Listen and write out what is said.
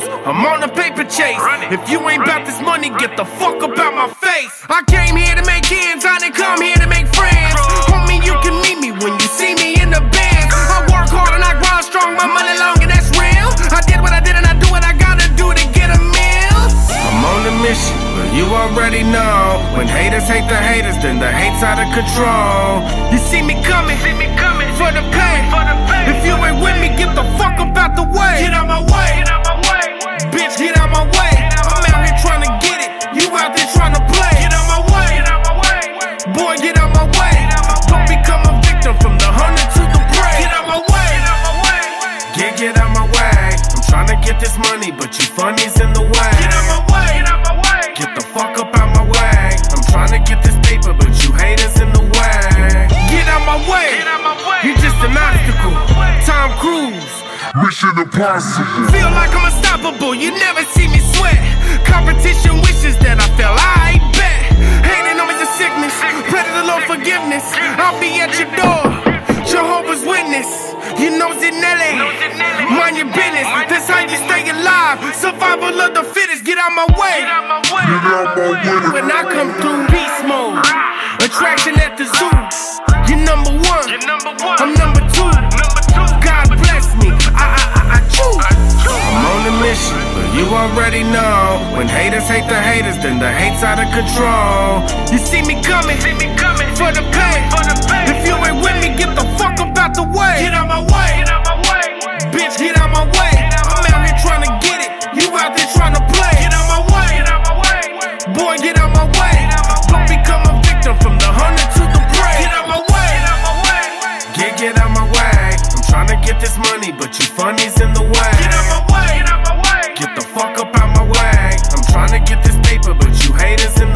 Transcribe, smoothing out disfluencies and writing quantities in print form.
venues, I'm on a paper chase. If you ain't about this money, get the fuck up out my face. I came here to make ends, I didn't come here to make friends. Homie, you can meet me when you see me in the band. I work hard and I grind strong, my money long and that's real. I did what I did and I do what I gotta do to get a meal. I'm on a mission, but you already know. When haters hate the haters, then the hate's out of control. You see me coming, for the pain. If you ain't with me, get the fuck up out the way. Get out my way, bitch, get out my way. I'm out here trying to get it, you out there trying to play. Get out my way, boy, get out my way. Don't become a victim from the hunter to the prey. Get out my way, get out my way. I'm trying to get this money, but you funnies in the way. Get out my way, get the fuck up out my way. I'm trying to get this paper, but you haters in the way. Get out my way, you just an obstacle. Tom Cruise, Mission Impossible. Feel like I'm unstoppable, you never see me sweat. Competition wishes that I fell, I ain't bet. Hating on me is a sickness, pray to the Lord forgiveness. I'll be at your door, Jehovah's Witness. You know Zinelli, mind your business. That's how you stay alive, survival of the fittest. Get out my way, when I come through beast mode. Attraction at the zoo, you're number one, I'm number two. God bless me, I choose. I'm on a mission, but you already know. When haters hate the haters, then the hate's out of control. You see me coming, for the pain. If you ain't with me, get the fuck up out the way. Get out my way, bitch, get out my way. I'm out here trying to get it, you out there trying to play. Get out my way, boy, get out my way. Don't become a victim from the hunter to the prey. Get out my way, get out my way. I'm trying to get this money, but you funnies in the way. Get out my way, get the fuck up out my way. I'm trying to get this paper, but you haters in the way.